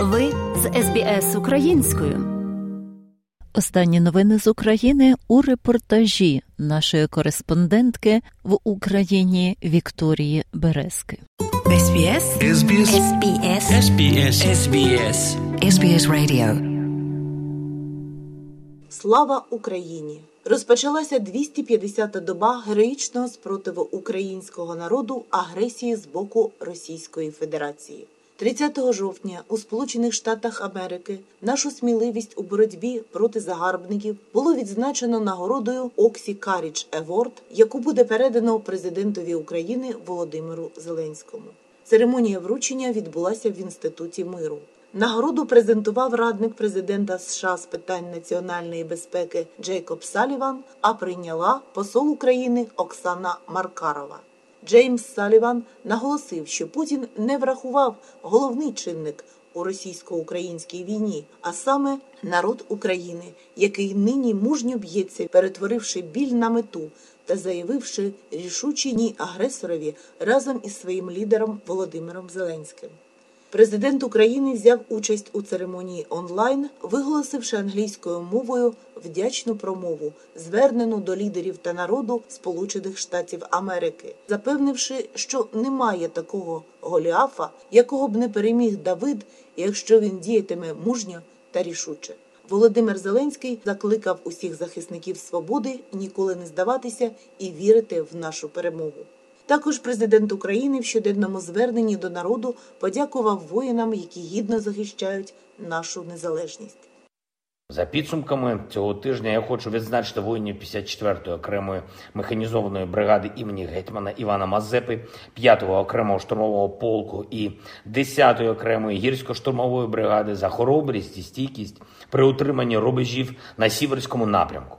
Ви з СБС Українською. Останні новини з України у репортажі нашої кореспондентки в Україні Вікторії Березки. SBS Radio. Слава Україні! Розпочалася 250-та доба героїчного спротиву українського народу агресії з боку Російської Федерації. 30 жовтня у Сполучених Штатах Америки нашу сміливість у боротьбі проти загарбників було відзначено нагородою Оксі Карідж Еворд, яку буде передано президентові України Володимиру Зеленському. Церемонія вручення відбулася в Інституті миру. Нагороду презентував радник президента США з питань національної безпеки Джейкоб Саліван, а прийняла посол України Оксана Маркарова. Джеймс Салліван наголосив, що Путін не врахував головний чинник у російсько-українській війні, а саме народ України, який нині мужньо б'ється, перетворивши біль на мету та заявивши рішучі ні агресорові разом із своїм лідером Володимиром Зеленським. Президент України взяв участь у церемонії онлайн, виголосивши англійською мовою вдячну промову, звернену до лідерів та народу Сполучених Штатів Америки, запевнивши, що немає такого Голіафа, якого б не переміг Давид, якщо він діятиме мужньо та рішуче. Володимир Зеленський закликав усіх захисників свободи ніколи не здаватися і вірити в нашу перемогу. Також президент України в щоденному зверненні до народу подякував воїнам, які гідно захищають нашу незалежність. За підсумками цього тижня я хочу відзначити воїнів 54-ї окремої механізованої бригади імені Гетьмана Івана Мазепи, 5-го окремого штурмового полку і 10-ї окремої гірсько-штурмової бригади за хоробрість і стійкість при утриманні рубежів на Сіверському напрямку.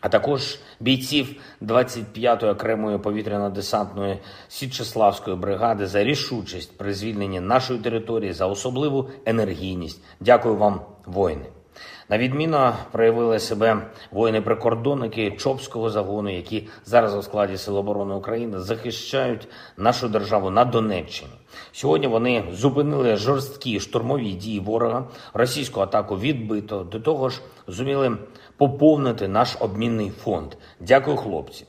А також бійців 25-ї окремої повітряно-десантної Січеславської бригади за рішучість при звільненні нашої території, за особливу енергійність. Дякую вам, воїни. На відміну проявили себе воїни-прикордонники Чопського загону, які зараз у складі Сил оборони України захищають нашу державу на Донеччині. Сьогодні вони зупинили жорсткі штурмові дії ворога, російську атаку відбито, до того ж зуміли поповнити наш обмінний фонд. Дякую, хлопці.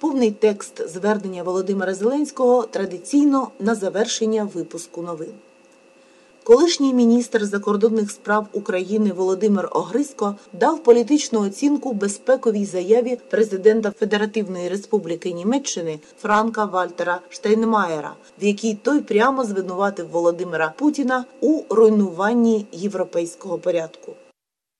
Повний текст звернення Володимира Зеленського традиційно на завершення випуску новин. Колишній міністр закордонних справ України Володимир Огризко дав політичну оцінку безпековій заяві президента Федеративної Республіки Німеччини Франка Вальтера Штайнмаєра, в якій той прямо звинуватив Володимира Путіна у руйнуванні європейського порядку.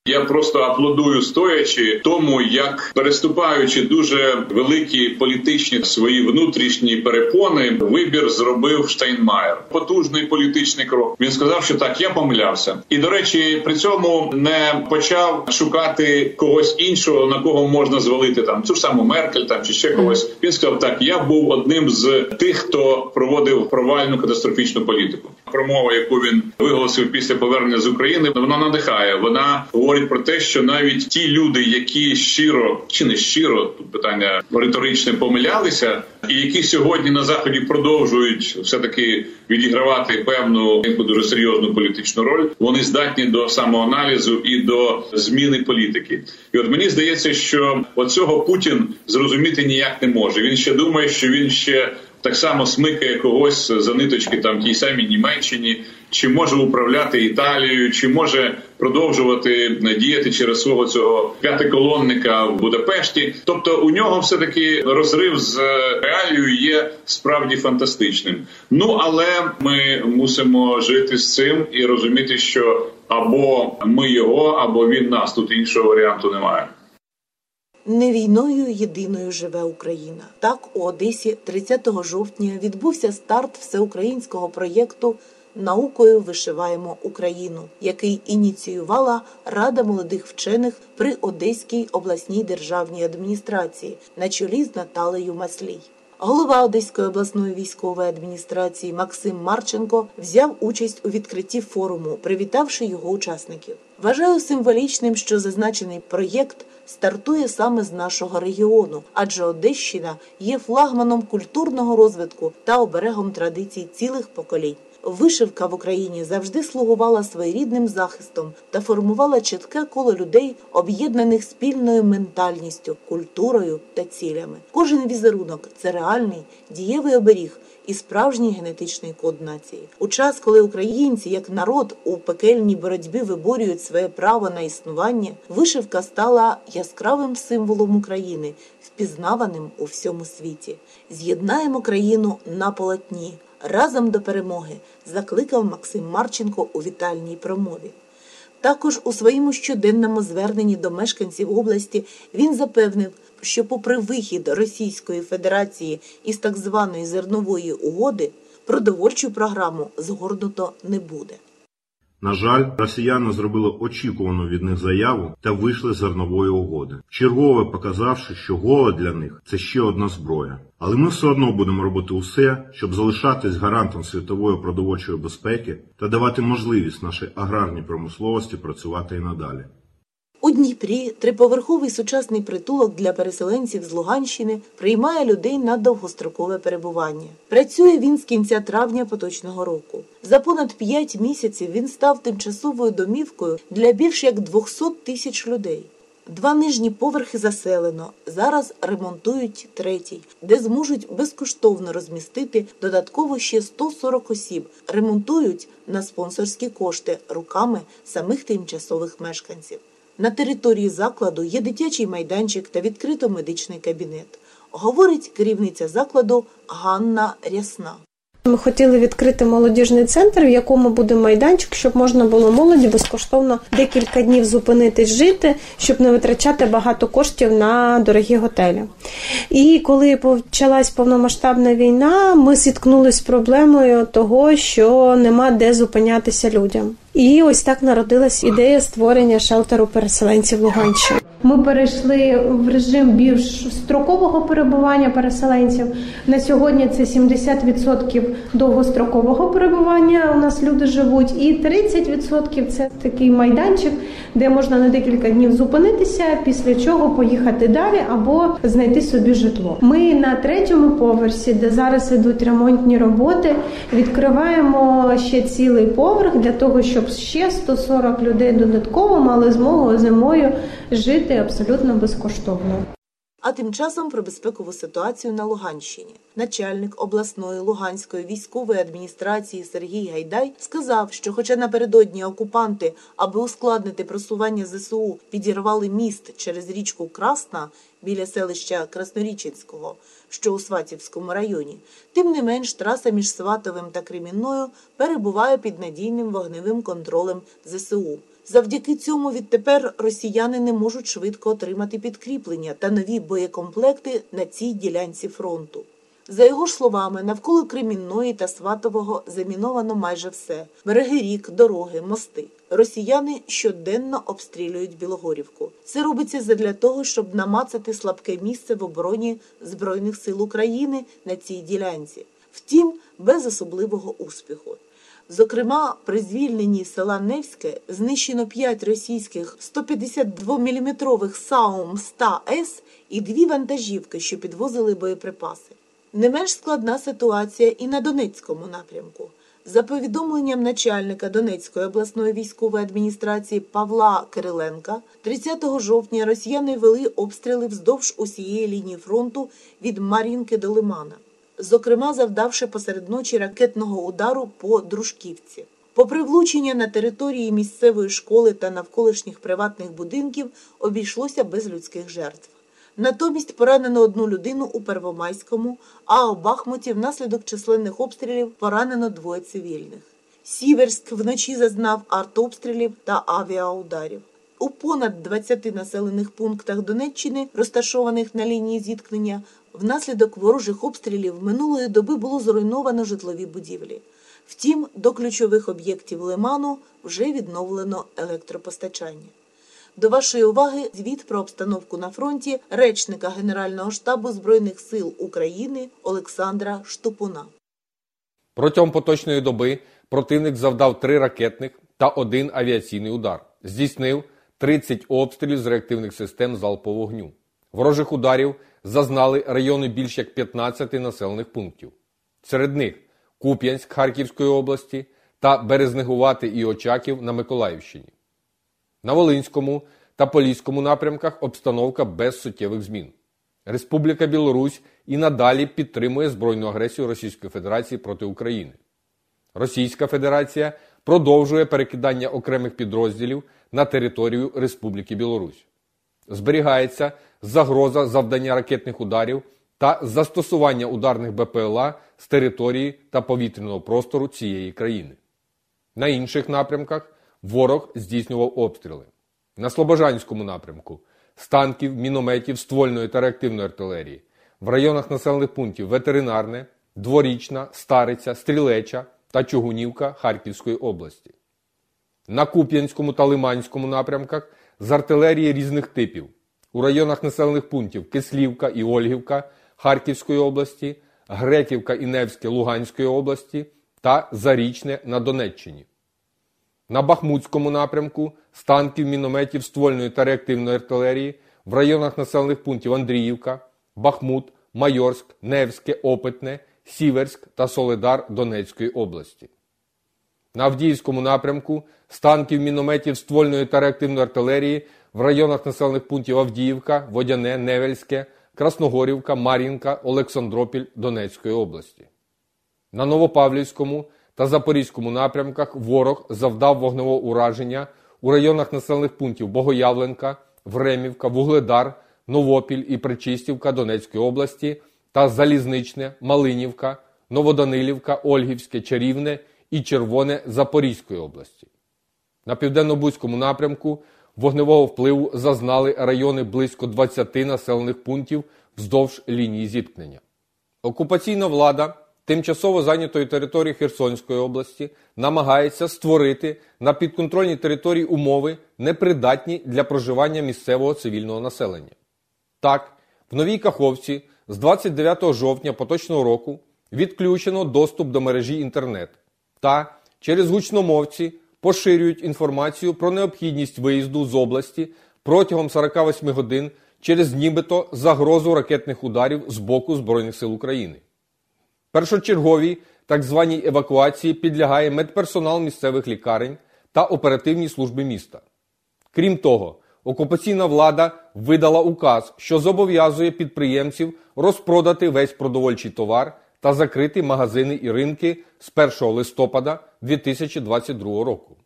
Я просто аплодую стоячи тому, як, переступаючи дуже великі політичні свої внутрішні перепони, вибір зробив Штайнмаєр. Потужний політичний крок. Він сказав, що так, я помилявся. І, до речі, при цьому не почав шукати когось іншого, на кого можна звалити там цю ж саму Меркель там чи ще когось. Він сказав, так, я був одним з тих, хто проводив провальну катастрофічну політику. Промова, яку він виголосив після повернення з України, вона надихає. Вона говорить про те, що навіть ті люди, які щиро чи не щиро, тут питання риторичне, помилялися, і які сьогодні на Заході продовжують все-таки відігравати певну дуже серйозну політичну роль, вони здатні до самоаналізу і до зміни політики. І от мені здається, що оцього Путін зрозуміти ніяк не може. Він ще думає, що він ще так само смикає когось за ниточки там тій самій Німеччині, чи може управляти Італією, чи може продовжувати діяти через свого цього п'ятиколонника в Будапешті. Тобто у нього все-таки розрив з реалією є справді фантастичним. Ну, але ми мусимо жити з цим і розуміти, що або ми його, або він нас. Тут іншого варіанту немає. Не війною єдиною живе Україна. Так, у Одесі 30 жовтня відбувся старт всеукраїнського проєкту «Наукою вишиваємо Україну», який ініціювала Рада молодих вчених при Одеській обласній державній адміністрації на чолі з Наталею Маслій. Голова Одеської обласної військової адміністрації Максим Марченко взяв участь у відкритті форуму, привітавши його учасників. Вважаю символічним, що зазначений проєкт стартує саме з нашого регіону, адже Одещина є флагманом культурного розвитку та оберегом традицій цілих поколінь. вишивка в Україні завжди слугувала своєрідним захистом та формувала чітке коло людей, об'єднаних спільною ментальністю, культурою та цілями. Кожен візерунок – це реальний, дієвий оберіг і справжній генетичний код нації. У час, коли українці як народ у пекельній боротьбі виборюють своє право на існування, вишивка стала яскравим символом України, впізнаваним у всьому світі. «З'єднаємо країну на полотні. Разом до перемоги» – закликав Максим Марченко у вітальній промові. Також у своєму щоденному зверненні до мешканців області він запевнив, що попри вихід Російської Федерації із так званої зернової угоди, продовольчу програму згорнуто не буде. На жаль, росіяни зробили очікувану від них заяву та вийшли з зернової угоди, вчергове показавши, що голод для них – це ще одна зброя. Але ми все одно будемо робити усе, щоб залишатись гарантом світової продовольчої безпеки та давати можливість нашій аграрній промисловості працювати і надалі. У Дніпрі триповерховий сучасний притулок для переселенців з Луганщини приймає людей на довгострокове перебування. Працює він з кінця травня поточного року. За понад 5 місяців він став тимчасовою домівкою для більш як 200 тисяч людей. 2 нижні поверхи заселено, зараз ремонтують 3-й, де зможуть безкоштовно розмістити додатково ще 140 осіб, ремонтують на спонсорські кошти руками самих тимчасових мешканців. На території закладу є дитячий майданчик та відкрито медичний кабінет, говорить керівниця закладу Ганна Рясна. Ми хотіли відкрити молодіжний центр, в якому буде майданчик, щоб можна було молоді безкоштовно декілька днів зупинитись жити, щоб не витрачати багато коштів на дорогі готелі. І коли почалась повномасштабна війна, ми зіткнулися з проблемою того, що нема де зупинятися людям. І ось так народилась ідея створення шелтеру переселенців Луганщини. Ми перейшли в режим більш строкового перебування переселенців. На сьогодні це 70% довгострокового перебування у нас люди живуть, і 30% це такий майданчик, де можна на декілька днів зупинитися, після чого поїхати далі або знайти собі житло. Ми на 3-му поверсі, де зараз ідуть ремонтні роботи, відкриваємо ще цілий поверх для того, щоб ще 140 людей додатково мали змогу зимою жити абсолютно безкоштовно. А тим часом про безпекову ситуацію на Луганщині. Начальник обласної Луганської військової адміністрації Сергій Гайдай сказав, що хоча напередодні окупанти, аби ускладнити просування ЗСУ, підірвали міст через річку Красна біля селища Красноріченського, що у Сватівському районі, тим не менш траса між Сватовим та Кремінною перебуває під надійним вогневим контролем ЗСУ. Завдяки цьому відтепер росіяни не можуть швидко отримати підкріплення та нові боєкомплекти на цій ділянці фронту. За його ж словами, навколо Кремінної та Сватового заміновано майже все – береги рік, дороги, мости. Росіяни щоденно обстрілюють Білогорівку. Це робиться задля того, щоб намацати слабке місце в обороні Збройних сил України на цій ділянці. Втім, без особливого успіху. Зокрема, при звільненні села Невське знищено 5 російських 152-мм САУМ-100С і 2 вантажівки, що підвозили боєприпаси. Не менш складна ситуація і на Донецькому напрямку. За повідомленням начальника Донецької обласної військової адміністрації Павла Кириленка, 30 жовтня росіяни вели обстріли вздовж усієї лінії фронту від Мар'їнки до Лимана, зокрема завдавши посеред ночі ракетного удару по Дружківці. Попри влучення на території місцевої школи та навколишніх приватних будинків, обійшлося без людських жертв. Натомість поранено 1 людину у Первомайському, а у Бахмуті внаслідок численних обстрілів поранено 2 цивільних. Сіверськ вночі зазнав артобстрілів та авіаударів. У понад 20 населених пунктах Донеччини, розташованих на лінії зіткнення, внаслідок ворожих обстрілів минулої доби було зруйновано житлові будівлі. Втім, до ключових об'єктів Лиману вже відновлено електропостачання. До вашої уваги звіт про обстановку на фронті речника Генерального штабу Збройних сил України Олександра Штупуна. Протягом поточної доби противник завдав 3 ракетних та 1 авіаційний удар. Здійснив 30 обстрілів з реактивних систем залпового вогню. Ворожих ударів зазнали райони більш як 15 населених пунктів. Серед них Куп'янськ Харківської області та Березнегувати і Очаків на Миколаївщині. На Волинському та Поліському напрямках обстановка без суттєвих змін. Республіка Білорусь і надалі підтримує збройну агресію Російської Федерації проти України. Російська Федерація продовжує перекидання окремих підрозділів на територію Республіки Білорусь. Зберігається загроза завдання ракетних ударів та застосування ударних БПЛА з території та повітряного простору цієї країни. На інших напрямках ворог здійснював обстріли. На Слобожанському напрямку – з танків, мінометів, ствольної та реактивної артилерії. В районах населених пунктів Ветеринарне, Дворічна, Стариця, Стрілеча та Чугунівка Харківської області. На Куп'янському та Лиманському напрямках – з артилерії різних типів. У районах населених пунктів Кислівка і Ольгівка Харківської області, Греківка і Невське Луганської області та Зарічне на Донеччині. На Бахмутському напрямку з танків, мінометів, ствольної та реактивної артилерії в районах населених пунктів Андріївка, Бахмут, Майорськ, Невське, Опитне, Сіверськ та Соледар Донецької області. На Авдіївському напрямку з танків, мінометів, ствольної та реактивної артилерії в районах населених пунктів Авдіївка, Водяне, Невельське, Красногорівка, Мар'їнка, Олександропіль Донецької області. На Новопавлівському та Запорізькому напрямках ворог завдав вогневого ураження у районах населених пунктів Богоявленка, Времівка, Вугледар, Новопіль і Причистівка Донецької області та Залізничне, Малинівка, Новоданилівка, Ольгівське, Чарівне і Червоне Запорізької області. На Південно-Бузькому напрямку вогневого впливу зазнали райони близько 20 населених пунктів вздовж лінії зіткнення. Окупаційна влада тимчасово зайнятої території Херсонської області намагається створити на підконтрольній території умови, непридатні для проживання місцевого цивільного населення. Так, в Новій Каховці з 29 жовтня поточного року відключено доступ до мережі інтернет та через гучномовці поширюють інформацію про необхідність виїзду з області протягом 48 годин через нібито загрозу ракетних ударів з боку Збройних сил України. Першочерговій так званій евакуації підлягає медперсонал місцевих лікарень та оперативні служби міста. Крім того, окупаційна влада видала указ, що зобов'язує підприємців розпродати весь продовольчий товар та закрити магазини і ринки з 1 листопада 2022 року.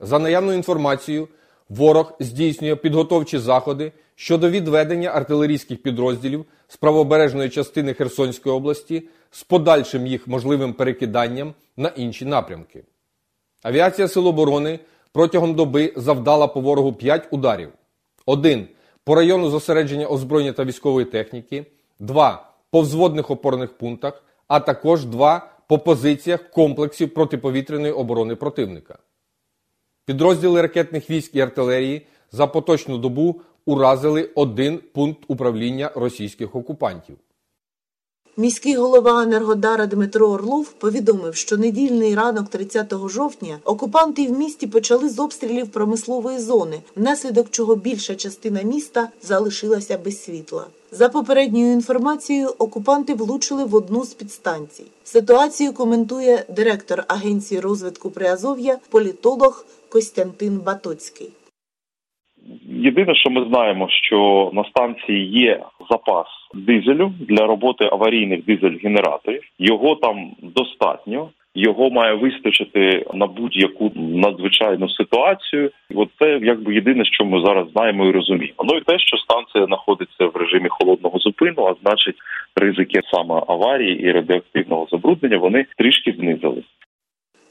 За наявною інформацією, ворог здійснює підготовчі заходи щодо відведення артилерійських підрозділів з правобережної частини Херсонської області з подальшим їх можливим перекиданням на інші напрямки. Авіація Сил оборони протягом доби завдала по ворогу 5 ударів. 1. По району зосередження озброєння та військової техніки. 2. По взводних опорних пунктах, а також 2 по позиціях комплексів протиповітряної оборони противника. Підрозділи ракетних військ і артилерії за поточну добу уразили 1 пункт управління російських окупантів. Міський голова Енергодара Дмитро Орлов повідомив, що недільний ранок 30 жовтня окупанти в місті почали з обстрілів промислової зони, внаслідок чого більша частина міста залишилася без світла. За попередньою інформацією, окупанти влучили в одну з підстанцій. Ситуацію коментує директор Агенції розвитку Приазов'я, політолог Костянтин Батоцький. Єдине, що ми знаємо, що на станції є запас дизелю для роботи аварійних дизель-генераторів. Його там достатньо, його має вистачити на будь-яку надзвичайну ситуацію. І от це якби єдине, що ми зараз знаємо і розуміємо. Ну і те, що станція знаходиться в режимі холодного зупину, а значить ризики саме аварії і радіоактивного забруднення, вони трішки знизились.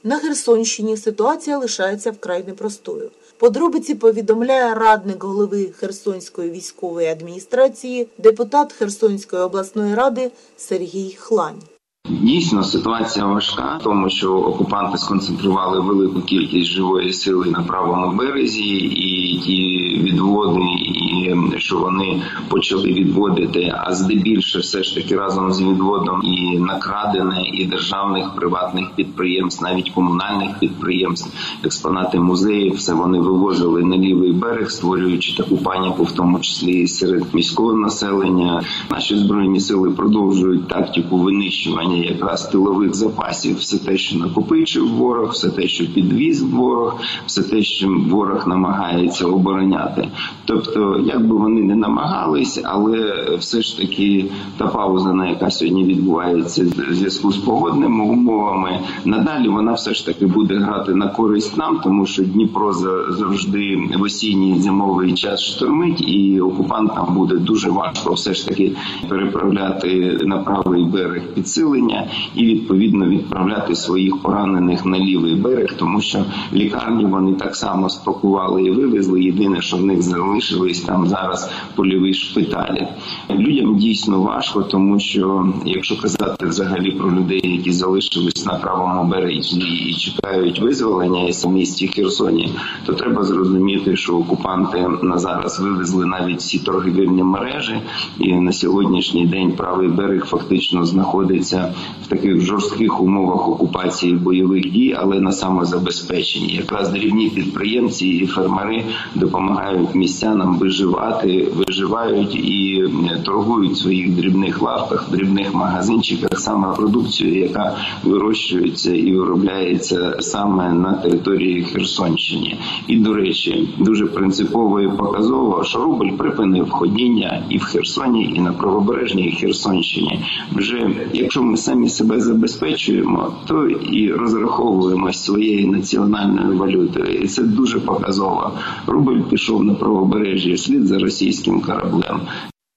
На Херсонщині ситуація лишається вкрай непростою. Подробиці повідомляє радник голови Херсонської військової адміністрації, депутат Херсонської обласної ради Сергій Хлань. Дійсно, ситуація важка, тому що окупанти сконцентрували велику кількість живої сили на правому березі, і ті відводи і що вони почали відводити, а здебільше все ж таки разом з відводом і накрадене, і державних, приватних підприємств, навіть комунальних підприємств, експонати музеїв, все вони вивозили на лівий берег, створюючи таку паніку, в тому числі і серед міського населення. Наші Збройні Сили продовжують тактику винищування якраз тилових запасів. Все те, що накопичив ворог, все те, що підвіз ворог, все те, що ворог намагається обороняти. Тобто, як би вони не намагались, але все ж таки та пауза, яка сьогодні відбувається в зв'язку з погодними умовами, надалі вона все ж таки буде грати на користь нам, тому що Дніпро завжди в осінній зимовий час штормить, і окупантам буде дуже важко все ж таки переправляти на правий берег підсилення і відповідно відправляти своїх поранених на лівий берег, тому що лікарні вони так само спакували і вивезли. Єдине, що в них залишились там зараз польові шпиталі. Людям дійсно важко, тому що, якщо казати взагалі про людей, які залишились на правому березі і чекають визволення із місті Херсоні, то треба зрозуміти, що окупанти на зараз вивезли навіть всі торгівельні мережі, і на сьогоднішній день правий берег фактично знаходиться в таких жорстких умовах окупації бойових дій, але на самозабезпеченні. Якраз дрібні підприємці і фермери допомагають містянам виживати, виживають і торгують в своїх дрібних лавках, дрібних магазинчиках саме продукцію, яка вирощується і виробляється саме на території Херсонщини. І, до речі, дуже принципово і показово, що рубль припинив ходіння і в Херсоні, і на правобережній Херсонщині. Вже, якщо ми самі себе забезпечуємо, то і розраховуємо своєю національною валютою. І це дуже показово. Рубль пішов на правобережжя слід за російським кораблем.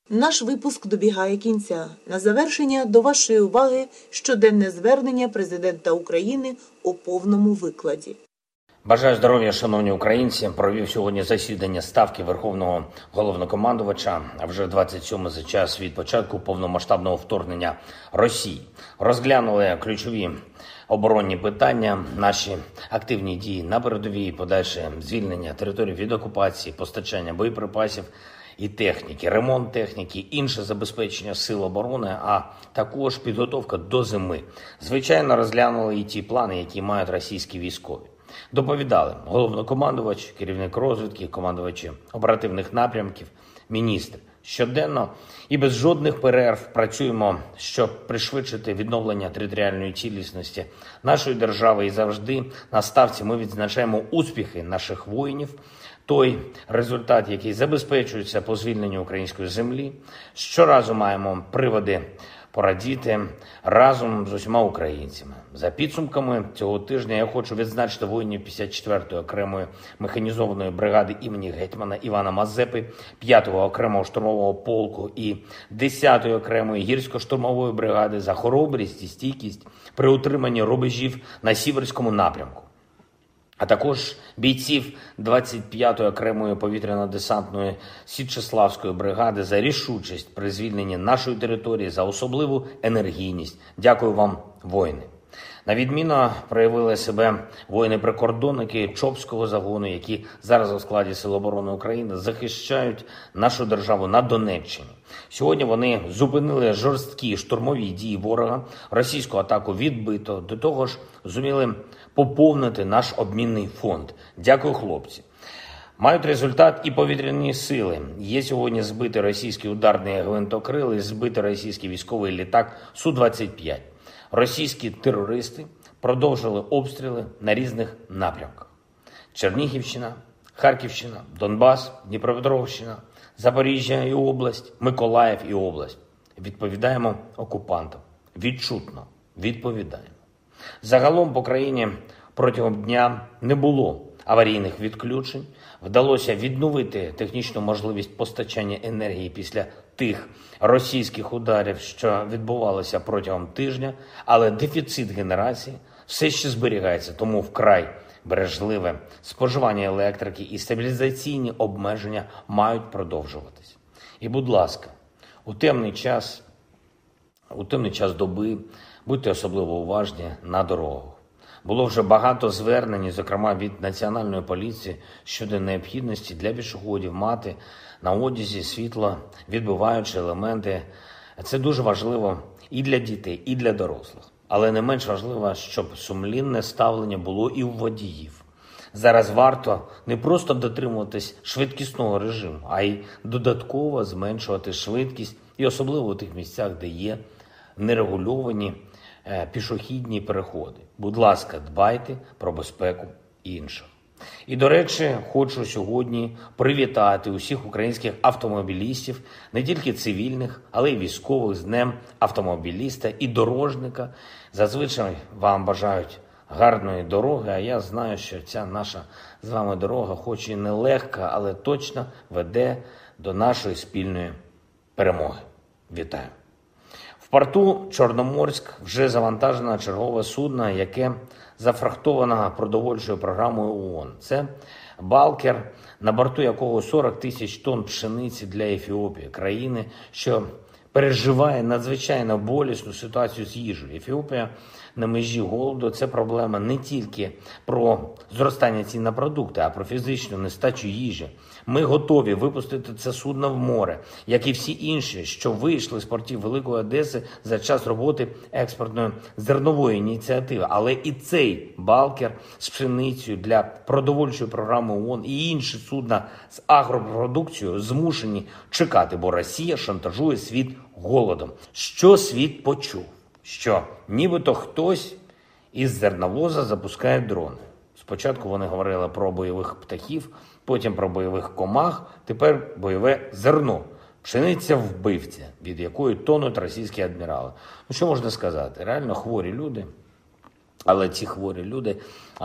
Наш випуск добігає кінця. На завершення до вашої уваги щоденне звернення президента України у повному викладі. Бажаю здоров'я, шановні українці. Провів сьогодні засідання Ставки Верховного Головнокомандувача, а вже 27-й за час від початку повномасштабного вторгнення Росії. Розглянули ключові оборонні питання, наші активні дії на передовій, подальше звільнення територій від окупації, постачання боєприпасів і техніки, ремонт техніки, інше забезпечення сил оборони, а також підготовка до зими. Звичайно, розглянули і ті плани, які мають російські військові. Доповідали головнокомандувач, керівник розвідки, командувачі оперативних напрямків, міністр. Щоденно і без жодних перерв працюємо, щоб пришвидшити відновлення територіальної цілісності нашої держави. І завжди на ставці ми відзначаємо успіхи наших воїнів, той результат, який забезпечується по звільненню української землі. Щоразу маємо приводи порадіти разом з усіма українцями. За підсумками цього тижня я хочу відзначити воїнів 54-ї окремої механізованої бригади імені Гетьмана Івана Мазепи, 5-го окремого штурмового полку і 10-ї окремої гірсько-штурмової бригади за хоробрість і стійкість при утриманні рубежів на Сіверському напрямку, а також бійців 25-ї окремої повітряно-десантної Січеславської бригади за рішучість при звільненні нашої території, за особливу енергійність. Дякую вам, воїни. На відміну проявили себе воїни-прикордонники Чопського загону, які зараз у складі Сил оборони України захищають нашу державу на Донеччині. Сьогодні вони зупинили жорсткі штурмові дії ворога, російську атаку відбито, до того ж зуміли поповнити наш обмінний фонд. Дякую, хлопці. Мають результат і повітряні сили. Є сьогодні збитий російський ударний гвинтокрил і збитий російський військовий літак Су-25. Російські терористи продовжили обстріли на різних напрямках. Чернігівщина, Харківщина, Донбас, Дніпропетровщина, Запоріжжя і область, Миколаїв і область. Відповідаємо окупантам. Відчутно відповідаємо. Загалом по країні протягом дня не було аварійних відключень. Вдалося відновити технічну можливість постачання енергії після тих російських ударів, що відбувалися протягом тижня, але дефіцит генерації все ще зберігається, тому вкрай бережливе споживання електрики і стабілізаційні обмеження мають продовжуватись. І, будь ласка, у темний час доби будьте особливо уважні на дорогах. Було вже багато звернень, зокрема від Національної поліції, щодо необхідності для пішоходів мати на одязі світло відбиваючі елементи. Це дуже важливо і для дітей, і для дорослих. Але не менш важливо, щоб сумлінне ставлення було і у водіїв. Зараз варто не просто дотримуватись швидкісного режиму, а й додатково зменшувати швидкість, і особливо у тих місцях, де є нерегульовані пішохідні переходи. Будь ласка, дбайте про безпеку інших. І, до речі, хочу сьогодні привітати усіх українських автомобілістів, не тільки цивільних, але й військових з Днем автомобіліста і дорожника. Зазвичай вам бажають гарної дороги, а я знаю, що ця наша з вами дорога, хоч і нелегка, але точно веде до нашої спільної перемоги. Вітаю! В порту Чорноморськ вже завантажено чергове судно, яке зафрахтовано продовольчою програмою ООН. Це «Балкер», на борту якого 40 тисяч тонн пшениці для Ефіопії, країни, що переживає надзвичайно болісну ситуацію з їжею. Ефіопія на межі голоду – це проблема не тільки про зростання цін на продукти, а про фізичну нестачу їжі. Ми готові випустити це судно в море, як і всі інші, що вийшли з портів Великої Одеси за час роботи експортної зернової ініціативи. Але і цей «Балкер» з пшеницею для продовольчої програми ООН і інші судна з агропродукцією змушені чекати, бо Росія шантажує світ голодом. Що світ почув? Що нібито хтось із зерновоза запускає дрони. Спочатку вони говорили про бойових птахів, потім про бойових комах, тепер бойове зерно. Пшениця-вбивця, від якої тонуть російські адмірали. Ну, що можна сказати? Реально хворі люди. Але ці хворі люди,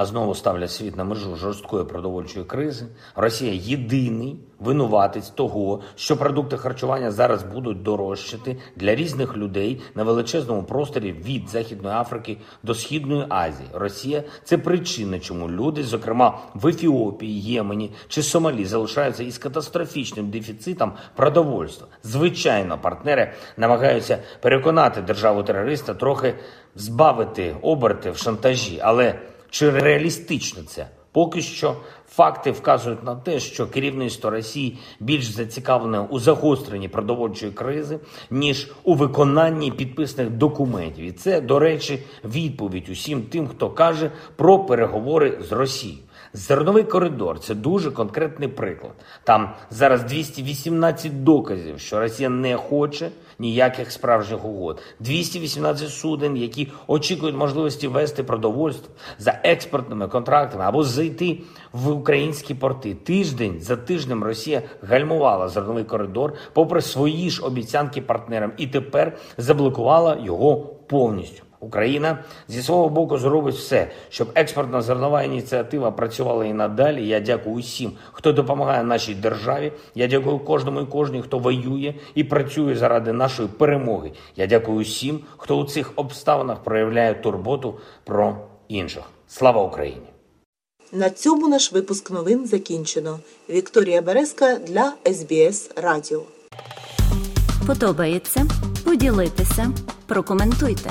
знову ставлять світ на межу жорсткої продовольчої кризи. Росія єдиний винуватець того, що продукти харчування зараз будуть дорожчати для різних людей на величезному просторі від Західної Африки до Східної Азії. Росія – це причина, чому люди, зокрема в Ефіопії, Ємені чи Сомалі, залишаються із катастрофічним дефіцитом продовольства. Звичайно, партнери намагаються переконати державу-терориста трохи збавити оберти в шантажі, але чи реалістично це? Поки що факти вказують на те, що керівництво Росії більш зацікавлене у загостренні продовольчої кризи, ніж у виконанні підписаних документів. І це, до речі, відповідь усім тим, хто каже про переговори з Росією. Зерновий коридор – це дуже конкретний приклад. Там зараз 218 доказів, що Росія не хоче ніяких справжніх угод. 218 суден, які очікують можливості вести продовольство за експортними контрактами або зайти в українські порти. Тиждень за тижнем Росія гальмувала зерновий коридор попри свої ж обіцянки партнерам і тепер заблокувала його повністю. Україна зі свого боку зробить все, щоб експортна зернова ініціатива працювала і надалі. Я дякую усім, хто допомагає нашій державі. Я дякую кожному і кожній, хто воює і працює заради нашої перемоги. Я дякую усім, хто у цих обставинах проявляє турботу про інших. Слава Україні! На цьому наш випуск новин закінчено. Вікторія Березка для SBS Радіо. Подобається? Поділіться, прокоментуйте.